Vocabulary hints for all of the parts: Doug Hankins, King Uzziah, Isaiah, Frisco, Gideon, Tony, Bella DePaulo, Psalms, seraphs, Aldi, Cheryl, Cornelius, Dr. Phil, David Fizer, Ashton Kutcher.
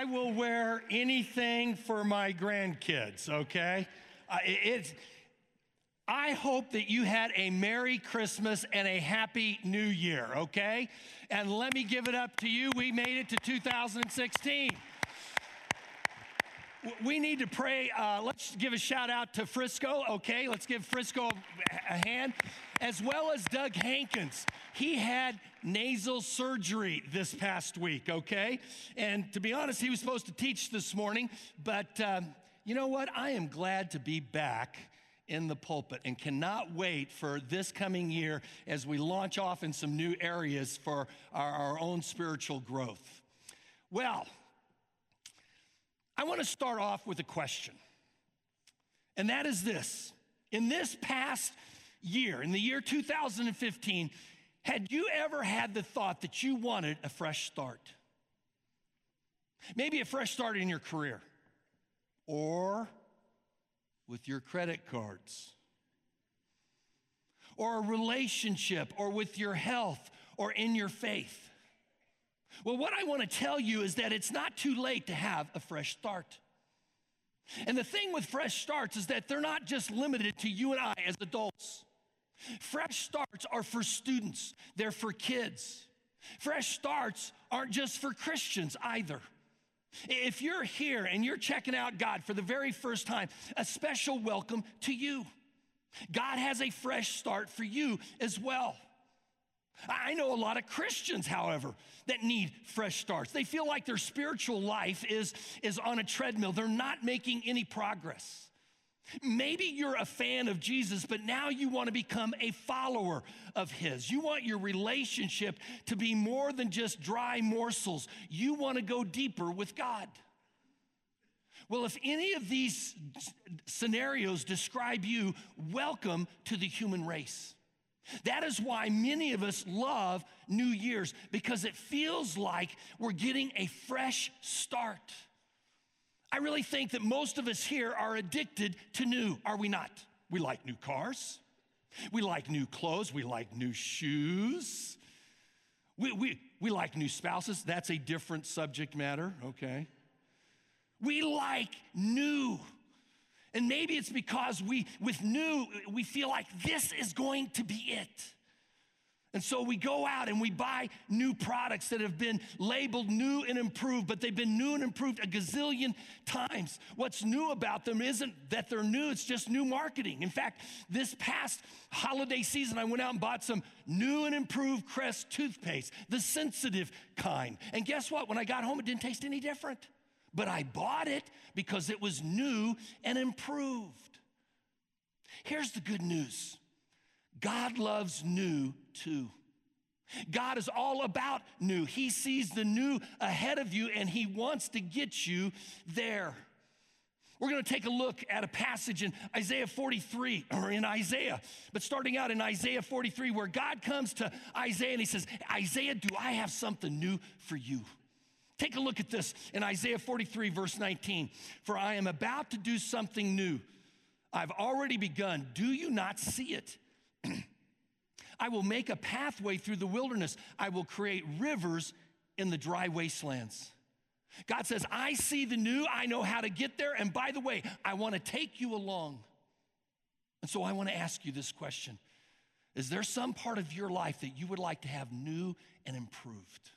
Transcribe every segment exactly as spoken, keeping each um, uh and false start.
I will wear anything for my grandkids, okay? Uh, it's, I hope that you had a Merry Christmas and a Happy New Year, okay? And let me give it up to you. We made it to two thousand sixteen. We need to pray. Uh, let's give a shout out to Frisco, okay? Let's give Frisco a hand, as well as Doug Hankins. He had nasal surgery this past week, okay? And to be honest, he was supposed to teach this morning, but um, you know what? I am glad to be back in the pulpit and cannot wait for this coming year as we launch off in some new areas for our, our own spiritual growth. Well, I want to start off with a question, and that is this. In this past year, in the year two thousand fifteen, had you ever had the thought that you wanted a fresh start? Maybe a fresh start in your career or with your credit cards or a relationship or with your health or in your faith. Well, what I want to tell you is that it's not too late to have a fresh start. And the thing with fresh starts is that they're not just limited to you and I as adults. Fresh starts are for students. They're for kids. Fresh starts aren't just for Christians either. If you're here and you're checking out God for the very first time, a special welcome to you. God has a fresh start for you as well. I know a lot of Christians, however, that need fresh starts. They feel like their spiritual life is, is on a treadmill. They're not making any progress. Maybe you're a fan of Jesus, but now you want to become a follower of his. You want your relationship to be more than just dry morsels. You want to go deeper with God. Well, if any of these scenarios describe you, welcome to the human race. That is why many of us love New Year's, because it feels like we're getting a fresh start. I really think that most of us here are addicted to new, are we not? We like new cars. We like new clothes. We like new shoes. We, we, we like new spouses. That's a different subject matter, okay? We like new. And maybe it's because we, with new, we feel like this is going to be it. And so we go out and we buy new products that have been labeled new and improved, but they've been new and improved a gazillion times. What's new about them isn't that they're new, it's just new marketing. In fact, this past holiday season, I went out and bought some new and improved Crest toothpaste, the sensitive kind. And guess what? When I got home, it didn't taste any different. But I bought it because it was new and improved. Here's the good news. God loves new too. God is all about new. He sees the new ahead of you and he wants to get you there. We're going to take a look at a passage in Isaiah forty-three, or in Isaiah, but starting out in Isaiah forty-three, where God comes to Isaiah and he says, Isaiah, do I have something new for you? Take a look at this in Isaiah forty-three, verse nineteen. For I am about to do something new. I've already begun. Do you not see it? I will make a pathway through the wilderness. I will create rivers in the dry wastelands. God says, I see the new. I know how to get there. And by the way, I want to take you along. And so I want to ask you this question. Is there some part of your life that you would like to have new and improved?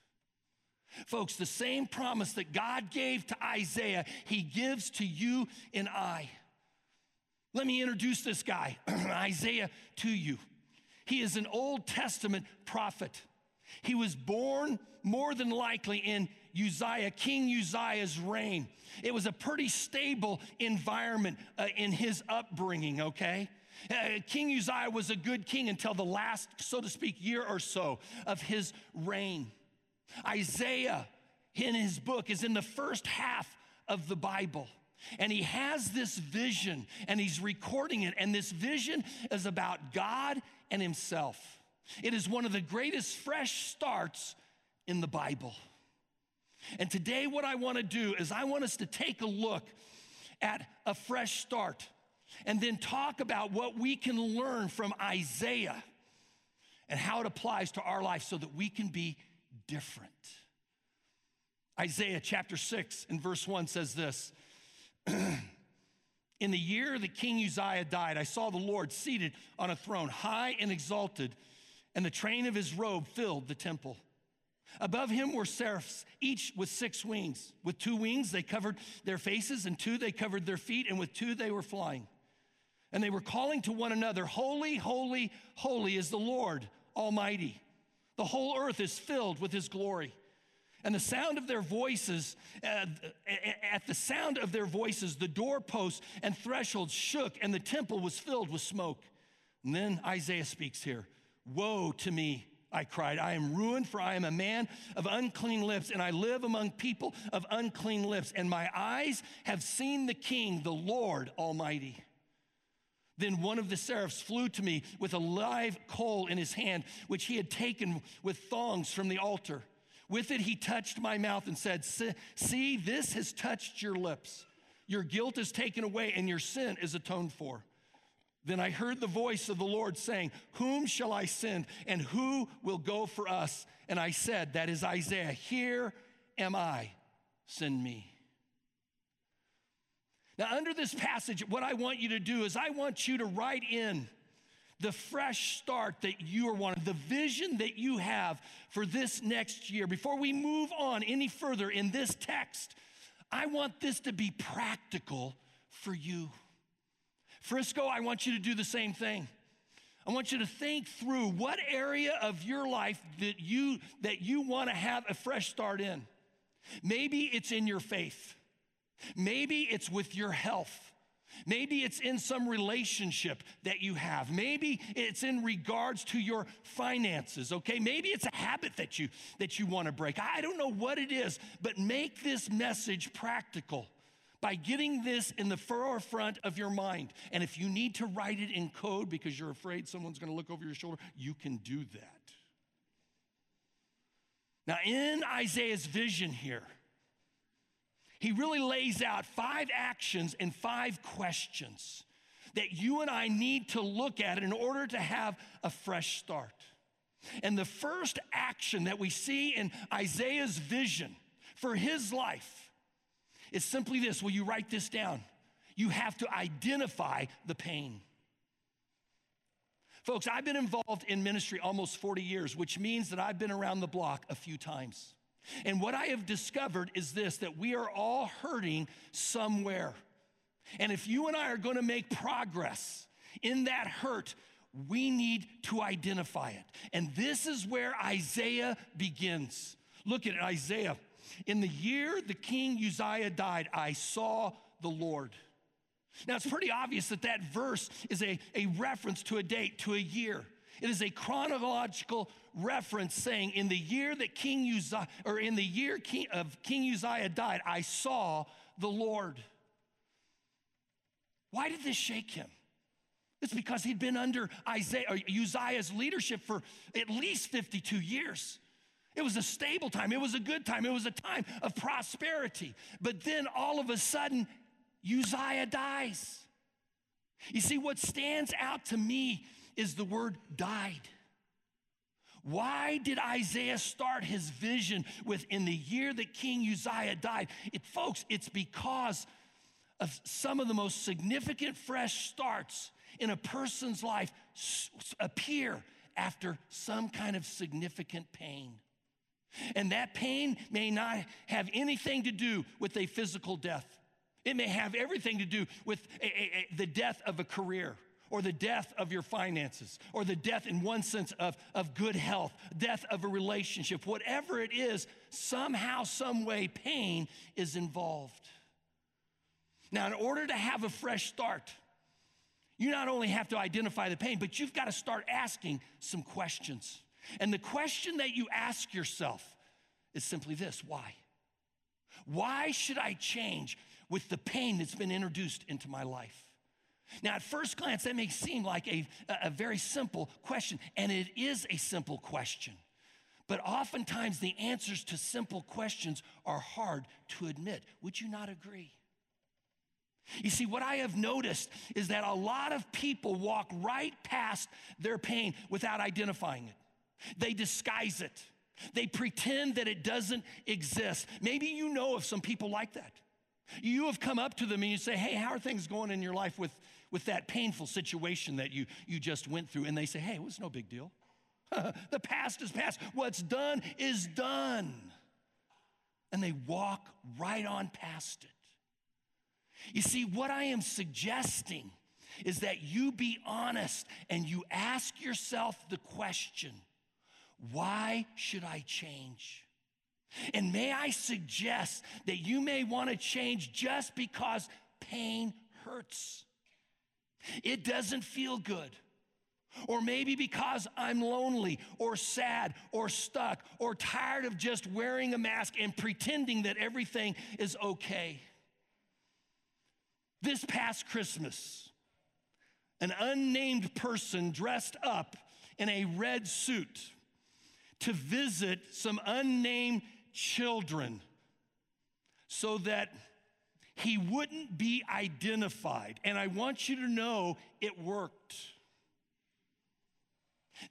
Folks, the same promise that God gave to Isaiah, he gives to you and I. Let me introduce this guy, Isaiah, to you. He is an Old Testament prophet. He was born more than likely in Uzziah, King Uzziah's reign. It was a pretty stable environment uh, in his upbringing, okay? Uh, King Uzziah was a good king until the last, so to speak, year or so of his reign. Isaiah, in his book, is in the first half of the Bible. And he has this vision, and he's recording it. And this vision is about God and himself. It is one of the greatest fresh starts in the Bible. And today what I want to do is I want us to take a look at a fresh start and then talk about what we can learn from Isaiah and how it applies to our life so that we can be different. Isaiah chapter six and verse one says this. In the year that King Uzziah died, I saw the Lord seated on a throne, high and exalted, and the train of his robe filled the temple. Above him were seraphs, each with six wings. With two wings they covered their faces, and two they covered their feet, and with two they were flying. And they were calling to one another, Holy, holy, holy is the Lord Almighty. The whole earth is filled with his glory. And the sound of their voices, uh, at the sound of their voices, the doorposts and thresholds shook, and the temple was filled with smoke. And then Isaiah speaks here. Woe to me, I cried. I am ruined, for I am a man of unclean lips, and I live among people of unclean lips. And my eyes have seen the King, the Lord Almighty. Then one of the seraphs flew to me with a live coal in his hand, which he had taken with thongs from the altar. With it, he touched my mouth and said, see, this has touched your lips. Your guilt is taken away and your sin is atoned for. Then I heard the voice of the Lord saying, whom shall I send and who will go for us? And I said, that is Isaiah, here am I, send me. Now, under this passage, what I want you to do is I want you to write in the fresh start that you are wanting, the vision that you have for this next year. Before we move on any further in this text, I want this to be practical for you. Frisco, I want you to do the same thing. I want you to think through what area of your life that you, that you want to have a fresh start in. Maybe it's in your faith. Maybe it's with your health. Maybe it's in some relationship that you have. Maybe it's in regards to your finances, okay? Maybe it's a habit that you, that you want to break. I don't know what it is, but make this message practical by getting this in the forefront of your mind. And if you need to write it in code because you're afraid someone's going to look over your shoulder, you can do that. Now, in Isaiah's vision here, he really lays out five actions and five questions that you and I need to look at in order to have a fresh start. And the first action that we see in Isaiah's vision for his life is simply this. Will you write this down? You have to identify the pain. Folks, I've been involved in ministry almost forty years, which means that I've been around the block a few times. And what I have discovered is this, that we are all hurting somewhere. And if you and I are going to make progress in that hurt, we need to identify it. And this is where Isaiah begins. Look at Isaiah. In the year the King Uzziah died, I saw the Lord. Now, it's pretty obvious that that verse is a, a reference to a date, to a year. It is a chronological reference saying, in the year that King Uzziah, or in the year King, of King Uzziah died, I saw the Lord. Why did this shake him? It's because he'd been under Isaiah, or Uzziah's leadership for at least fifty-two years. It was a stable time. It was a good time. It was a time of prosperity. But then all of a sudden, Uzziah dies. You see, what stands out to me is the word died. Why did Isaiah start his vision with, in the year that King Uzziah died? It, folks, it's because of some of the most significant fresh starts in a person's life appear after some kind of significant pain. And that pain may not have anything to do with a physical death. It may have everything to do with a, a, a, the death of a career, or the death of your finances, or the death in one sense of, of good health, death of a relationship, whatever it is, somehow, some way, pain is involved. Now, in order to have a fresh start, you not only have to identify the pain, but you've got to start asking some questions. And the question that you ask yourself is simply this, why? Why should I change with the pain that's been introduced into my life? Now, at first glance, that may seem like a, a very simple question, and it is a simple question. But oftentimes, the answers to simple questions are hard to admit. Would you not agree? You see, what I have noticed is that a lot of people walk right past their pain without identifying it. They disguise it. They pretend that it doesn't exist. Maybe you know of some people like that. You have come up to them and you say, hey, how are things going in your life with, with that painful situation that you, you just went through? And they say, hey, it was no big deal. The past is past. What's done is done. And they walk right on past it. You see, what I am suggesting is that you be honest and you ask yourself the question, why should I change? And may I suggest that you may want to change just because pain hurts. It doesn't feel good. Or maybe because I'm lonely or sad or stuck or tired of just wearing a mask and pretending that everything is okay. This past Christmas, an unnamed person dressed up in a red suit to visit some unnamed children so that he wouldn't be identified. And I want you to know it worked.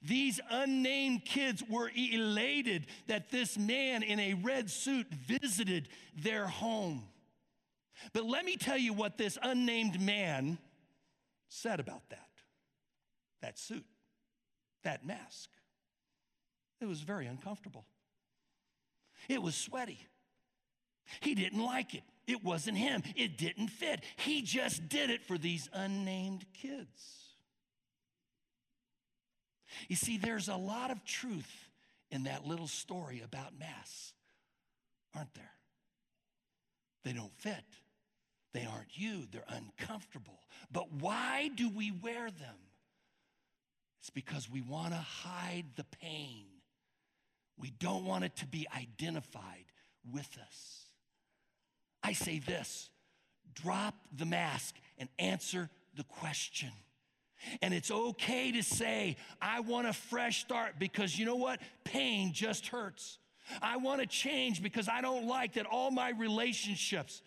These unnamed kids were elated that this man in a red suit visited their home. But let me tell you what this unnamed man said about that. That suit, that mask. It was very uncomfortable. It was sweaty. He didn't like it. It wasn't him. It didn't fit. He just did it for these unnamed kids. You see, there's a lot of truth in that little story about masks, aren't there? They don't fit. They aren't you. They're uncomfortable. But why do we wear them? It's because we want to hide the pain. We don't want it to be identified with us. I say this, drop the mask and answer the question. And it's okay to say, I want a fresh start because you know what? Pain just hurts. I want to change because I don't like that all my relationships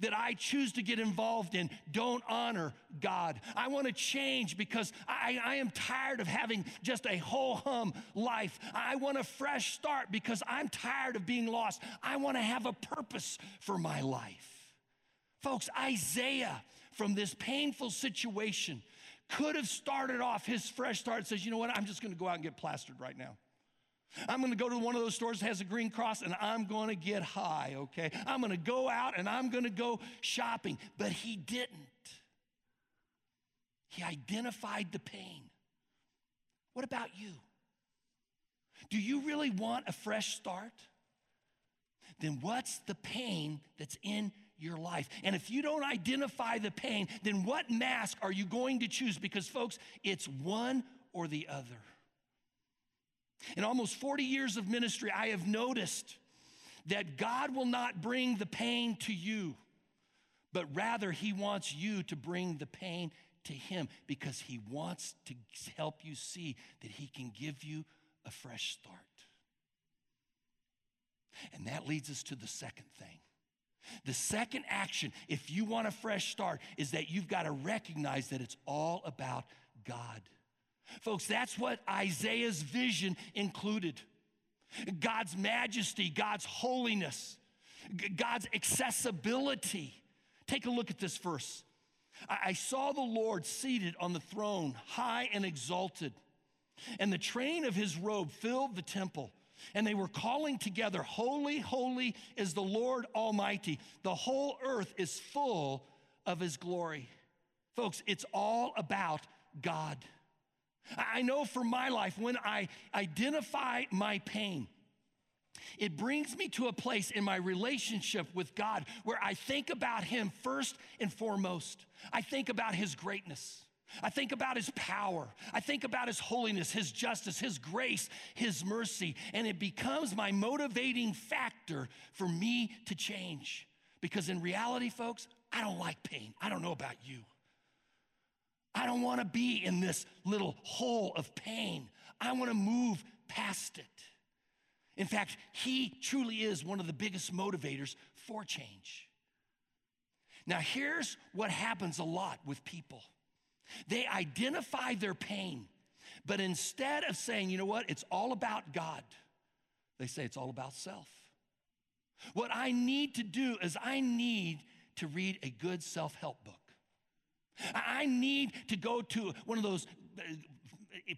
that I choose to get involved in don't honor God. I want to change because I, I am tired of having just a ho-hum life. I want a fresh start because I'm tired of being lost. I want to have a purpose for my life. Folks, Isaiah, from this painful situation, could have started off his fresh start and says, you know what, I'm just going to go out and get plastered right now. I'm going to go to one of those stores that has a green cross and I'm going to get high, okay? I'm going to go out and I'm going to go shopping. But he didn't. He identified the pain. What about you? Do you really want a fresh start? Then what's the pain that's in your life? And if you don't identify the pain, then what mask are you going to choose? Because, folks, it's one or the other. In almost forty years of ministry, I have noticed that God will not bring the pain to you, but rather he wants you to bring the pain to him because he wants to help you see that he can give you a fresh start. And that leads us to the second thing. The second action, if you want a fresh start, is that you've got to recognize that it's all about God. Folks, that's what Isaiah's vision included. God's majesty, God's holiness, God's accessibility. Take a look at this verse. I saw the Lord seated on the throne, high and exalted, and the train of his robe filled the temple. And they were calling together, holy, holy is the Lord Almighty. The whole earth is full of his glory. Folks, it's all about God. I know for my life, when I identify my pain, it brings me to a place in my relationship with God where I think about him first and foremost. I think about his greatness. I think about his power. I think about his holiness, his justice, his grace, his mercy. And it becomes my motivating factor for me to change. Because in reality, folks, I don't like pain. I don't know about you. I don't want to be in this little hole of pain. I want to move past it. In fact, he truly is one of the biggest motivators for change. Now, here's what happens a lot with people. They identify their pain, but instead of saying, you know what, it's all about God, They say it's all about self. What I need to do is I need to read a good self-help book. I need to go to one of those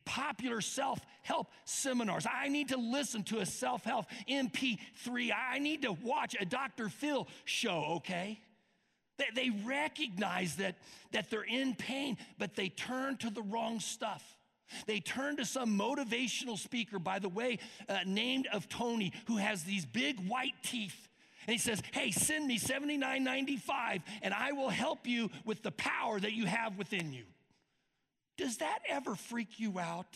popular self-help seminars. I need to listen to a self-help M P three. I need to watch a Doctor Phil show, okay? They, they recognize that, that they're in pain, but they turn to the wrong stuff. They turn to some motivational speaker, by the way, uh, named of Tony, who has these big white teeth. And he says, hey, send me seventy-nine ninety-five, and I will help you with the power that you have within you. Does that ever freak you out?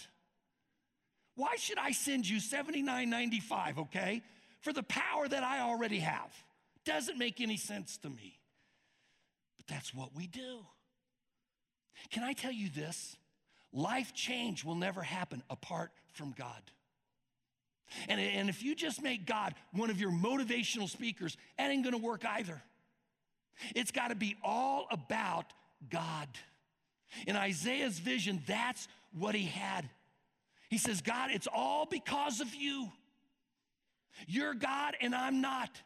Why should I send you seventy-nine ninety-five, okay, for the power that I already have? Doesn't make any sense to me. But that's what we do. Can I tell you this? Life change will never happen apart from God. And, and if you just make God one of your motivational speakers, that ain't gonna work either. It's gotta be all about God. In Isaiah's vision, that's what he had. He says, God, it's all because of you. You're God and I'm not.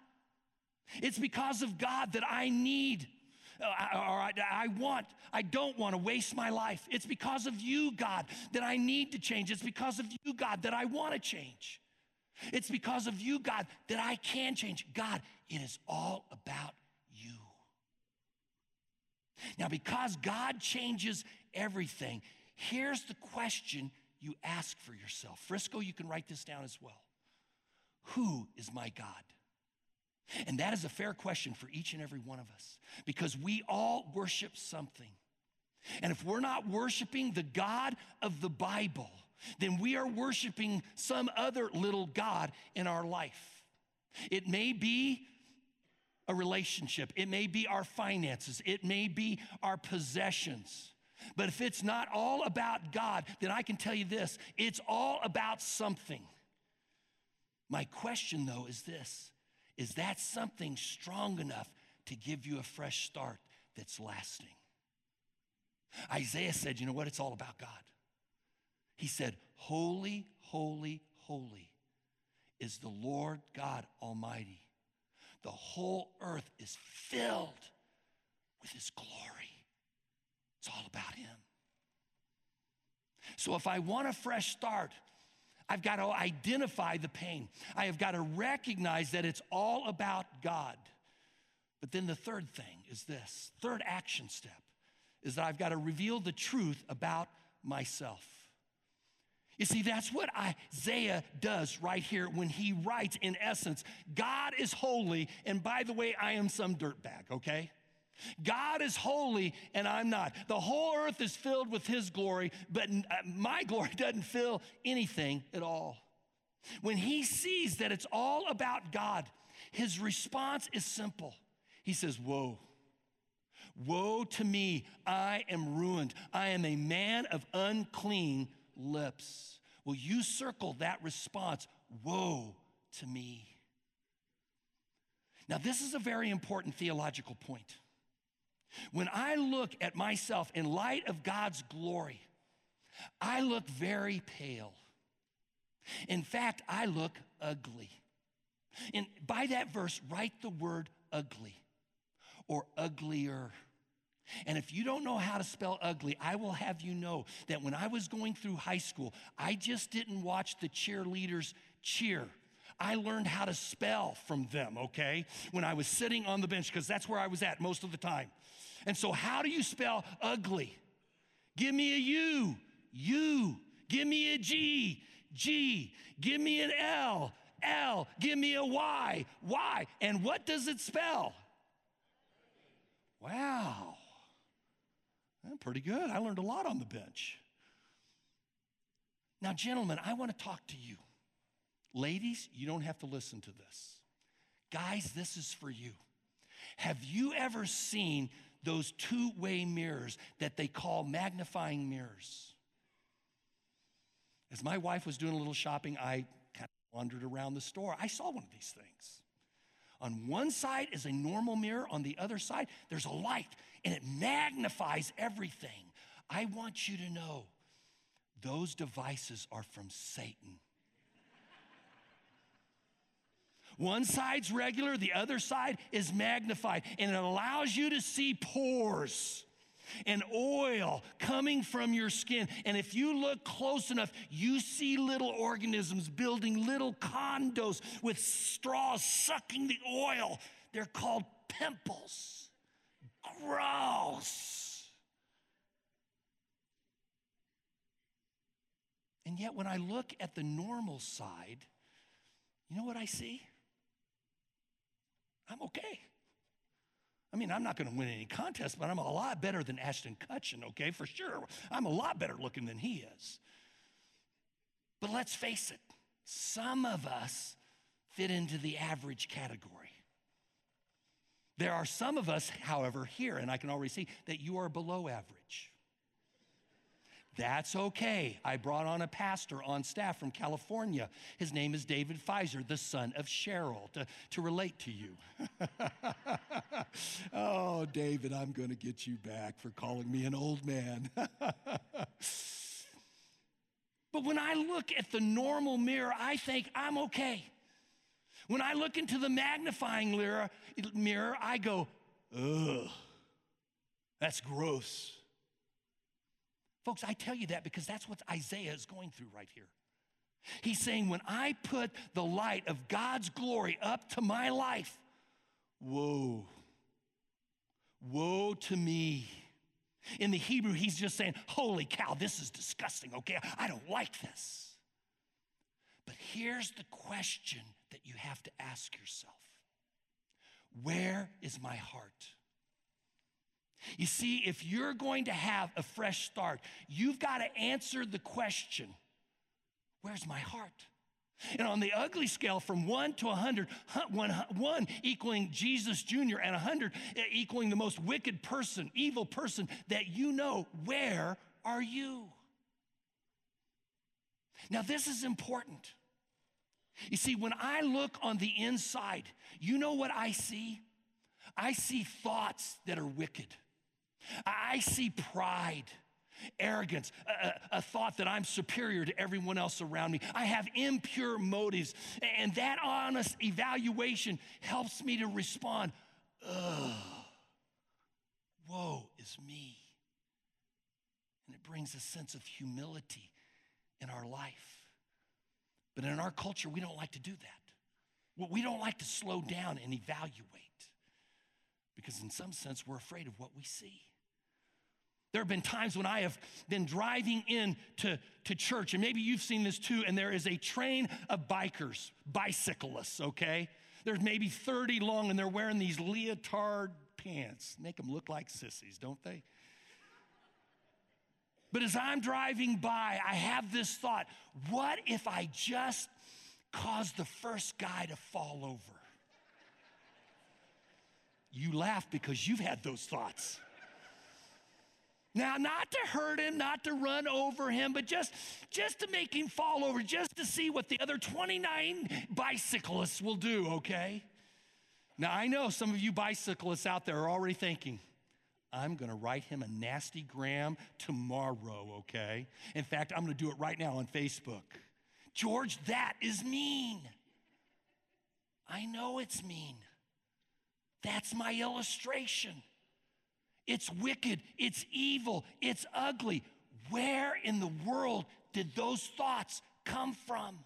It's because of God that I need, or I, I want, I don't want to waste my life. It's because of you, God, that I need to change. It's because of you, God, that I want to change. It's because of you, God, that I can change. God, it is all about you. Now, because God changes everything, here's the question you ask for yourself. Frisco, you can write this down as well. Who is my God? And that is a fair question for each and every one of us, because we all worship something. And if we're not worshiping the God of the Bible, then we are worshiping some other little God in our life. It may be a relationship. It may be our finances. It may be our possessions. But if it's not all about God, then I can tell you this, it's all about something. My question, though, is this. Is that something strong enough to give you a fresh start that's lasting? Isaiah said, you know what? It's all about God. He said, holy, holy, holy is the Lord God Almighty. The whole earth is filled with his glory. It's all about him. So if I want a fresh start, I've got to identify the pain. I have got to recognize that it's all about God. But then the third thing is this. Third action step is that I've got to reveal the truth about myself. You see, that's what Isaiah does right here when he writes, in essence, God is holy, and by the way, I am some dirtbag, okay? God is holy, and I'm not. The whole earth is filled with his glory, but my glory doesn't fill anything at all. When he sees that it's all about God, his response is simple. He says, woe. Woe to me, I am ruined. I am a man of unclean lips. Will you circle that response? Woe to me. Now, this is a very important theological point. When I look at myself in light of God's glory, I look very pale. In fact, I look ugly. And by that verse, write the word ugly or uglier. And if you don't know how to spell ugly, I will have you know that when I was going through high school, I just didn't watch the cheerleaders cheer. I learned how to spell from them, okay, when I was sitting on the bench, because that's where I was at most of the time. And so how do you spell ugly? Give me a U, U. Give me a G, G. Give me an L, L. Give me a Y, Y. And what does it spell? Wow. I'm pretty good. I learned a lot on the bench. Now, gentlemen, I want to talk to you. Ladies, you don't have to listen to this. Guys, this is for you. Have you ever seen those two-way mirrors that they call magnifying mirrors? As my wife was doing a little shopping, I kind of wandered around the store. I saw one of these things. On one side is a normal mirror. On the other side, there's a light, and it magnifies everything. I want you to know those devices are from Satan. One side's regular, the other side is magnified, and it allows you to see pores and oil coming from your skin. And if you look close enough, you see little organisms building little condos with straws sucking the oil. They're called pimples. Gross. And yet when I look at the normal side, you know what I see? I'm okay. I mean, I'm not going to win any contest, but I'm a lot better than Ashton Kutcher, okay, for sure. I'm a lot better looking than he is. But let's face it, some of us fit into the average category. There are some of us, however, here, and I can already see that you are below average. That's okay. I brought on a pastor on staff from California. His name is David Fizer, the son of Cheryl, to, to relate to you. Oh, David, I'm going to get you back for calling me an old man. But when I look at the normal mirror, I think I'm okay. When I look into the magnifying mirror, I go, ugh, that's gross. Folks, I tell you that because that's what Isaiah is going through right here. He's saying, when I put the light of God's glory up to my life, woe, woe to me. In the Hebrew, he's just saying, holy cow, this is disgusting, okay? I don't like this. But here's the question that you have to ask yourself. Where is my heart? You see, if you're going to have a fresh start, you've got to answer the question, where's my heart? And on the ugly scale from one to one hundred, one equaling Jesus Junior and one hundred equaling the most wicked person, evil person that you know, where are you? Now, this is important. You see, when I look on the inside, you know what I see? I see thoughts that are wicked. I see pride, arrogance, a, a thought that I'm superior to everyone else around me. I have impure motives, and that honest evaluation helps me to respond, ugh, woe is me. And it brings a sense of humility in our life. But in our culture, we don't like to do that. We don't like to slow down and evaluate because in some sense, we're afraid of what we see. There have been times when I have been driving in to, to church, and maybe you've seen this too, and there is a train of bikers, bicyclists, okay? There's maybe thirty long, and they're wearing these leotard pants. Make them look like sissies, don't they? But as I'm driving by, I have this thought, what if I just caused the first guy to fall over? You laugh because you've had those thoughts. Now, not to hurt him, not to run over him, but just, just to make him fall over, just to see what the other twenty-nine bicyclists will do, okay? Now, I know some of you bicyclists out there are already thinking, I'm going to write him a nasty gram tomorrow, okay? In fact, I'm going to do it right now on Facebook. George, that is mean. I know it's mean. That's my illustration. It's wicked, it's evil, it's ugly. Where in the world did those thoughts come from?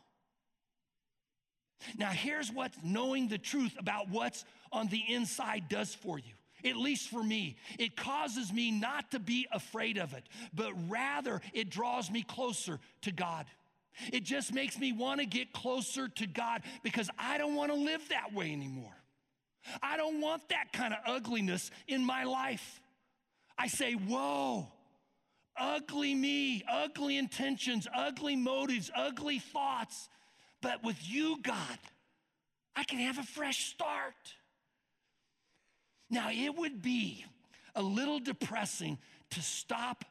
Now, here's what knowing the truth about what's on the inside does for you. At least for me, it causes me not to be afraid of it, but rather it draws me closer to God. It just makes me want to get closer to God because I don't want to live that way anymore. I don't want that kind of ugliness in my life. I say, whoa, ugly me, ugly intentions, ugly motives, ugly thoughts. But with you, God, I can have a fresh start. Now, it would be a little depressing to stop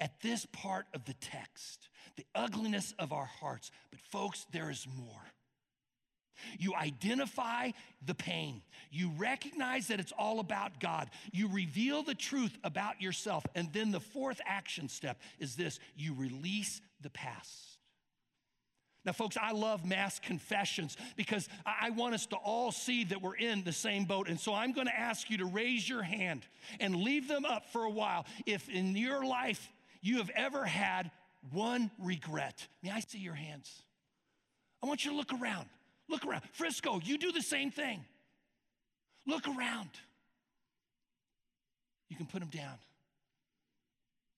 at this part of the text, the ugliness of our hearts. But folks, there is more. You identify the pain. You recognize that it's all about God. You reveal the truth about yourself. And then the fourth action step is this. You release the past. Now, folks, I love mass confessions because I want us to all see that we're in the same boat. And so I'm going to ask you to raise your hand and leave them up for a while. If in your life you have ever had one regret, may I see your hands? I want you to look around. Look around. Frisco, you do the same thing. Look around. You can put them down.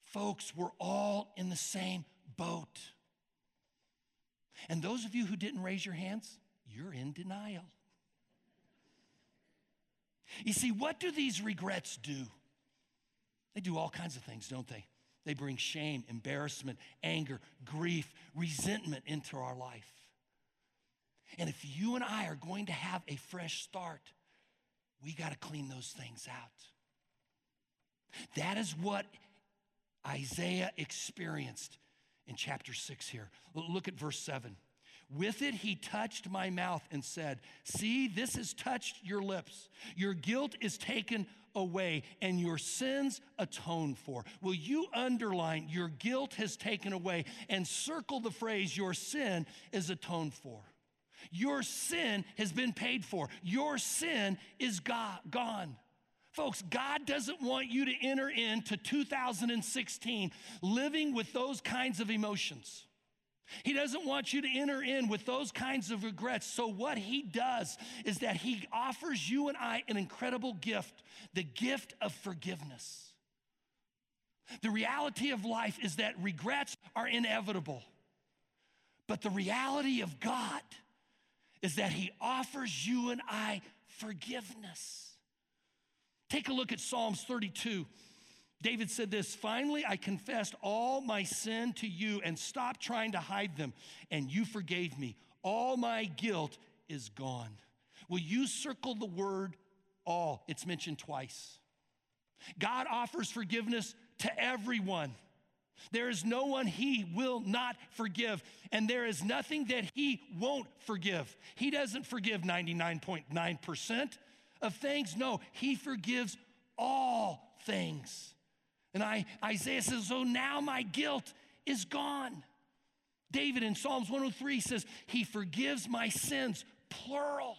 Folks, we're all in the same boat. And those of you who didn't raise your hands, you're in denial. You see, what do these regrets do? They do all kinds of things, don't they? They bring shame, embarrassment, anger, grief, resentment into our life. And if you and I are going to have a fresh start, we got to clean those things out. That is what Isaiah experienced in chapter six here. Look at verse seven. With it he touched my mouth and said, see, this has touched your lips. Your guilt is taken away and your sins atoned for. Will you underline your guilt has taken away and circle the phrase your sin is atoned for? Your sin has been paid for. Your sin is go- gone. Folks, God doesn't want you to enter into two thousand sixteen living with those kinds of emotions. He doesn't want you to enter in with those kinds of regrets. So what he does is that he offers you and I an incredible gift, the gift of forgiveness. The reality of life is that regrets are inevitable. But the reality of God is that he offers you and I forgiveness. Take a look at Psalms thirty-two. David said this, finally, I confessed all my sin to you and stopped trying to hide them, and you forgave me. All my guilt is gone. Will you circle the word all? It's mentioned twice. God offers forgiveness to everyone. There is no one he will not forgive, and there is nothing that he won't forgive. He doesn't forgive ninety-nine point nine percent of things. No, he forgives all things. And I, Isaiah says, so now my guilt is gone. David in Psalms one oh three says, he forgives my sins, plural.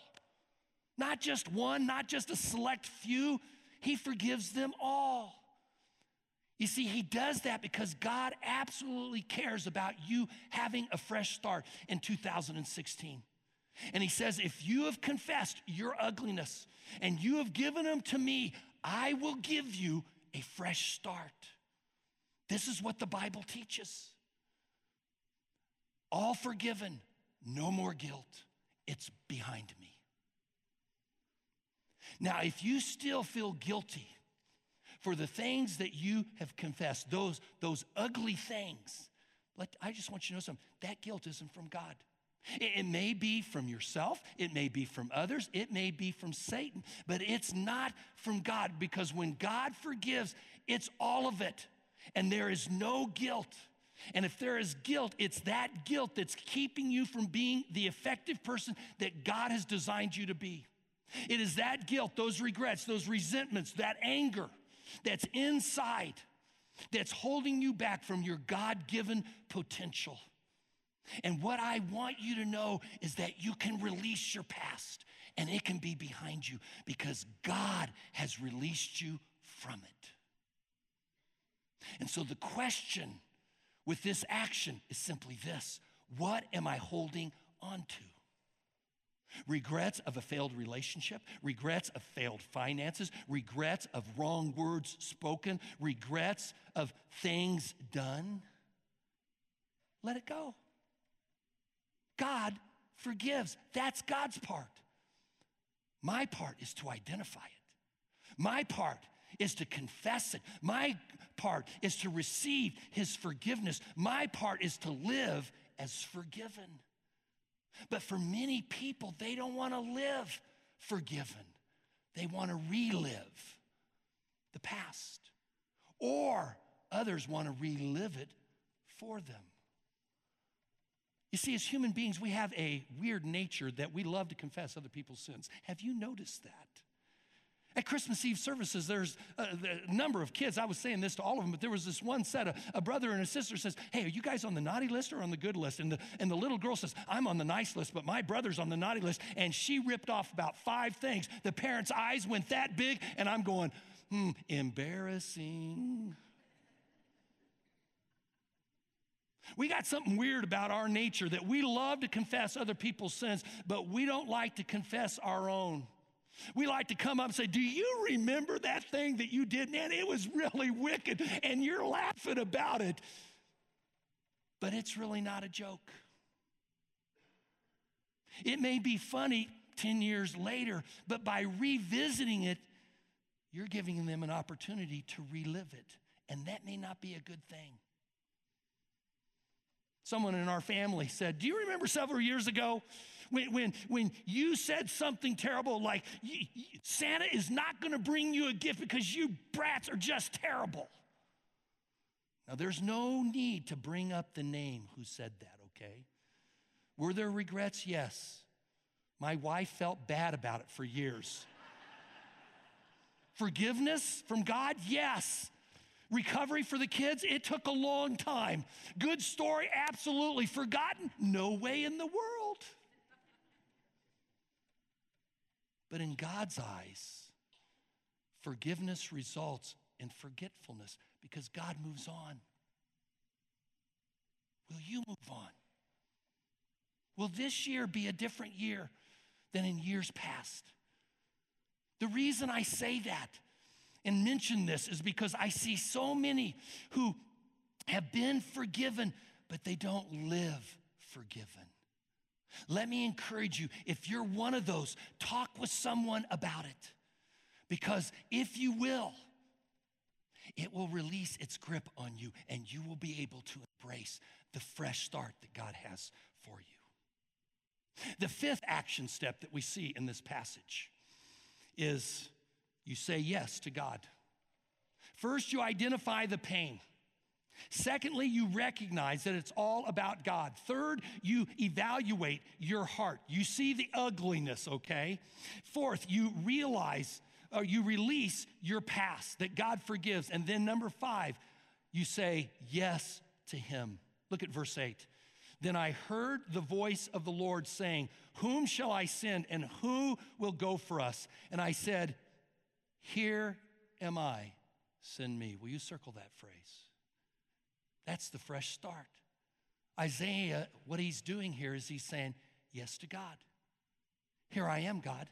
Not just one, not just a select few. He forgives them all. You see, he does that because God absolutely cares about you having a fresh start in two thousand sixteen. And he says, if you have confessed your ugliness and you have given them to me, I will give you a fresh start. This is what the Bible teaches. All forgiven, no more guilt. It's behind me. Now, if you still feel guilty for the things that you have confessed, those, those ugly things, let, I just want you to know something. That guilt isn't from God. It may be from yourself, it may be from others, it may be from Satan, but it's not from God, because when God forgives, it's all of it, and there is no guilt. And if there is guilt, it's that guilt that's keeping you from being the effective person that God has designed you to be. It is that guilt, those regrets, those resentments, that anger that's inside that's holding you back from your God-given potential. And what I want you to know is that you can release your past, and it can be behind you because God has released you from it. And so the question with this action is simply this: what am I holding on to? Regrets of a failed relationship, regrets of failed finances, regrets of wrong words spoken, regrets of things done. Let it go. God forgives. That's God's part. My part is to identify it. My part is to confess it. My part is to receive his forgiveness. My part is to live as forgiven. But for many people, they don't want to live forgiven. They want to relive the past. Or others want to relive it for them. You see, as human beings, we have a weird nature that we love to confess other people's sins. Have you noticed that? At Christmas Eve services, there's a, a number of kids. I was saying this to all of them, but there was this one set, a, a brother and a sister says, hey, are you guys on the naughty list or on the good list? And the, and the little girl says, I'm on the nice list, but my brother's on the naughty list. And she ripped off about five things. The parents' eyes went that big, and I'm going, hmm, embarrassing. We got something weird about our nature that we love to confess other people's sins, but we don't like to confess our own. We like to come up and say, do you remember that thing that you did? Man, it was really wicked, and you're laughing about it. But it's really not a joke. It may be funny ten years later, but by revisiting it, you're giving them an opportunity to relive it, and that may not be a good thing. Someone in our family said, do you remember several years ago when, when, when you said something terrible like, Santa is not going to bring you a gift because you brats are just terrible? Now, there's no need to bring up the name who said that, okay? Were there regrets? Yes. My wife felt bad about it for years. Forgiveness from God? Yes. Recovery for the kids, it took a long time. Good story, absolutely. Forgotten, no way in the world. But in God's eyes, forgiveness results in forgetfulness because God moves on. Will you move on? Will this year be a different year than in years past? The reason I say that and mention this is because I see so many who have been forgiven, but they don't live forgiven. Let me encourage you, if you're one of those, talk with someone about it. Because if you will, it will release its grip on you and you will be able to embrace the fresh start that God has for you. The fifth action step that we see in this passage is you say yes to God. First, you identify the pain. Secondly, you recognize that it's all about God. Third, you evaluate your heart. You see the ugliness, okay? Fourth, you realize or you release your past, that God forgives. And then number five, you say yes to him. Look at verse eight. Then I heard the voice of the Lord saying, whom shall I send and who will go for us? And I said, here am I, send me. Will you circle that phrase? That's the fresh start. Isaiah, what he's doing here is he's saying yes to God. Here I am, God.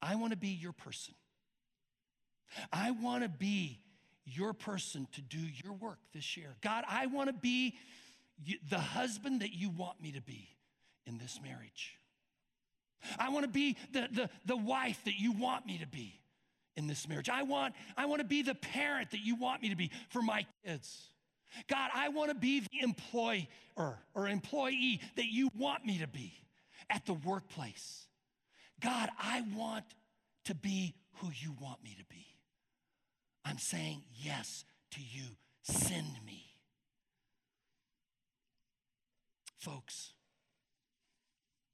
I want to be your person. I want to be your person to do your work this year. God, I want to be the husband that you want me to be in this marriage. I want to be the, the, the wife that you want me to be in this marriage. I want, I want to be the parent that you want me to be for my kids. God, I want to be the employer or employee that you want me to be at the workplace. God, I want to be who you want me to be. I'm saying yes to you. Send me. Folks,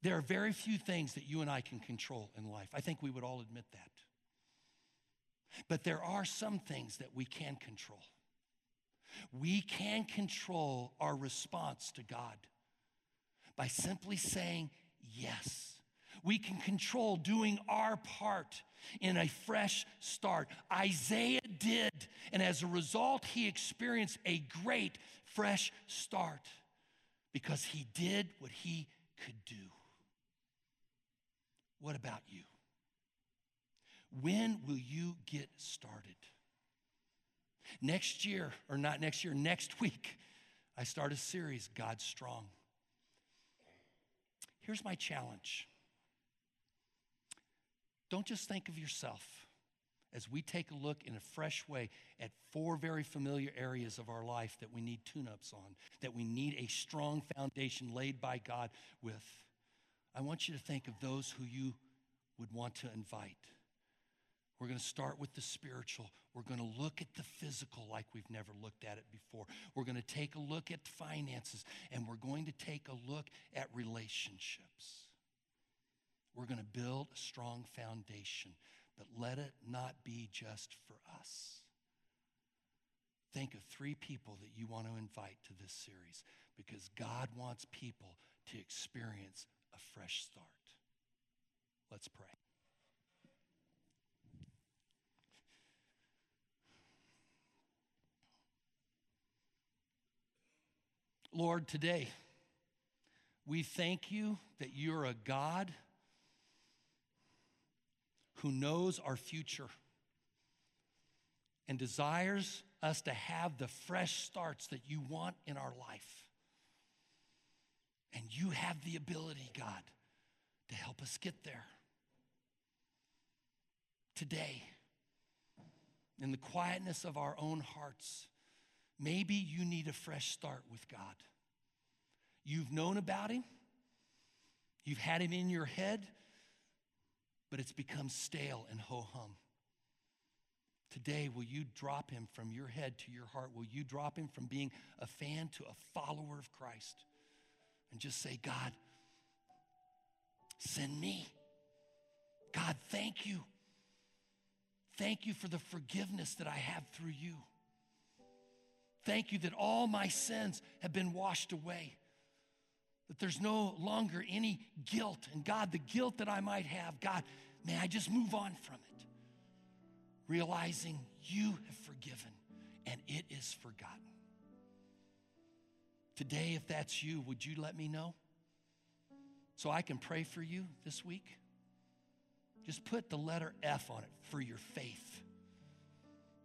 there are very few things that you and I can control in life. I think we would all admit that. But there are some things that we can control. We can control our response to God by simply saying yes. We can control doing our part in a fresh start. Isaiah did, and as a result, he experienced a great fresh start because he did what he could do. What about you? When will you get started? Next year, or not next year, next week, I start a series, God's Strong. Here's my challenge. Don't just think of yourself as we take a look in a fresh way at four very familiar areas of our life that we need tune-ups on, that we need a strong foundation laid by God with. I want you to think of those who you would want to invite. We're going to start with the spiritual. We're going to look at the physical like we've never looked at it before. We're going to take a look at finances, and we're going to take a look at relationships. We're going to build a strong foundation but let it not be just for us. Think of three people that you want to invite to this series, because God wants people to experience a fresh start. Let's pray. Lord, today we thank you that you're a God who knows our future and desires us to have the fresh starts that you want in our life. And you have the ability, God, to help us get there. Today, in the quietness of our own hearts, maybe you need a fresh start with God. You've known about him. You've had him in your head, but it's become stale and ho-hum. Today, will you drop him from your head to your heart? Will you drop him from being a fan to a follower of Christ? And just say, God, send me. God, thank you. Thank you for the forgiveness that I have through you. Thank you that all my sins have been washed away, that there's no longer any guilt. And God, the guilt that I might have, God, may I just move on from it, realizing you have forgiven and it is forgotten. Today, if that's you, would you let me know so I can pray for you this week? Just put the letter F on it for your faith.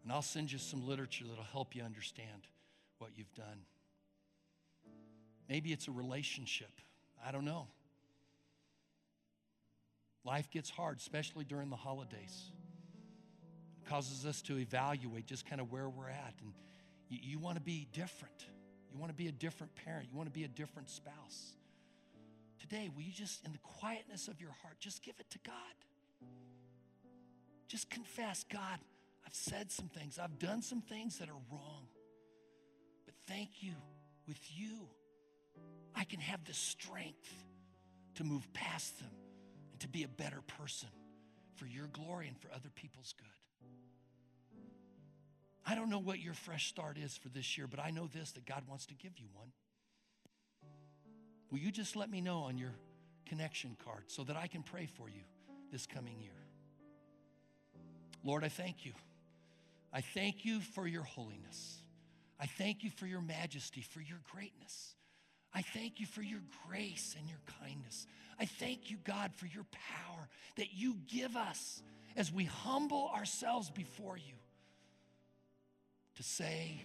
And I'll send you some literature that'll help you understand what you've done. Maybe it's a relationship. I don't know. Life gets hard, especially during the holidays. It causes us to evaluate just kind of where we're at. And you, you want to be different. You want to be a different parent. You want to be a different spouse. Today, will you just, in the quietness of your heart, just give it to God? Just confess, God, I've said some things. I've done some things that are wrong. But thank you. With you, I can have the strength to move past them and to be a better person for your glory and for other people's good. I don't know what your fresh start is for this year, but I know this, that God wants to give you one. Will you just let me know on your connection card so that I can pray for you this coming year? Lord, I thank you. I thank you for your holiness. I thank you for your majesty, for your greatness. I thank you for your grace and your kindness. I thank you, God, for your power that you give us as we humble ourselves before you to say,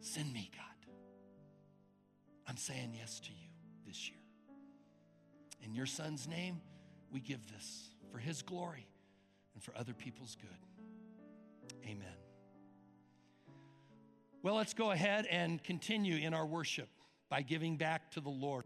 send me, God. I'm saying yes to you this year. In your son's name, we give this for his glory and for other people's good. Amen. Well, let's go ahead and continue in our worship by giving back to the Lord.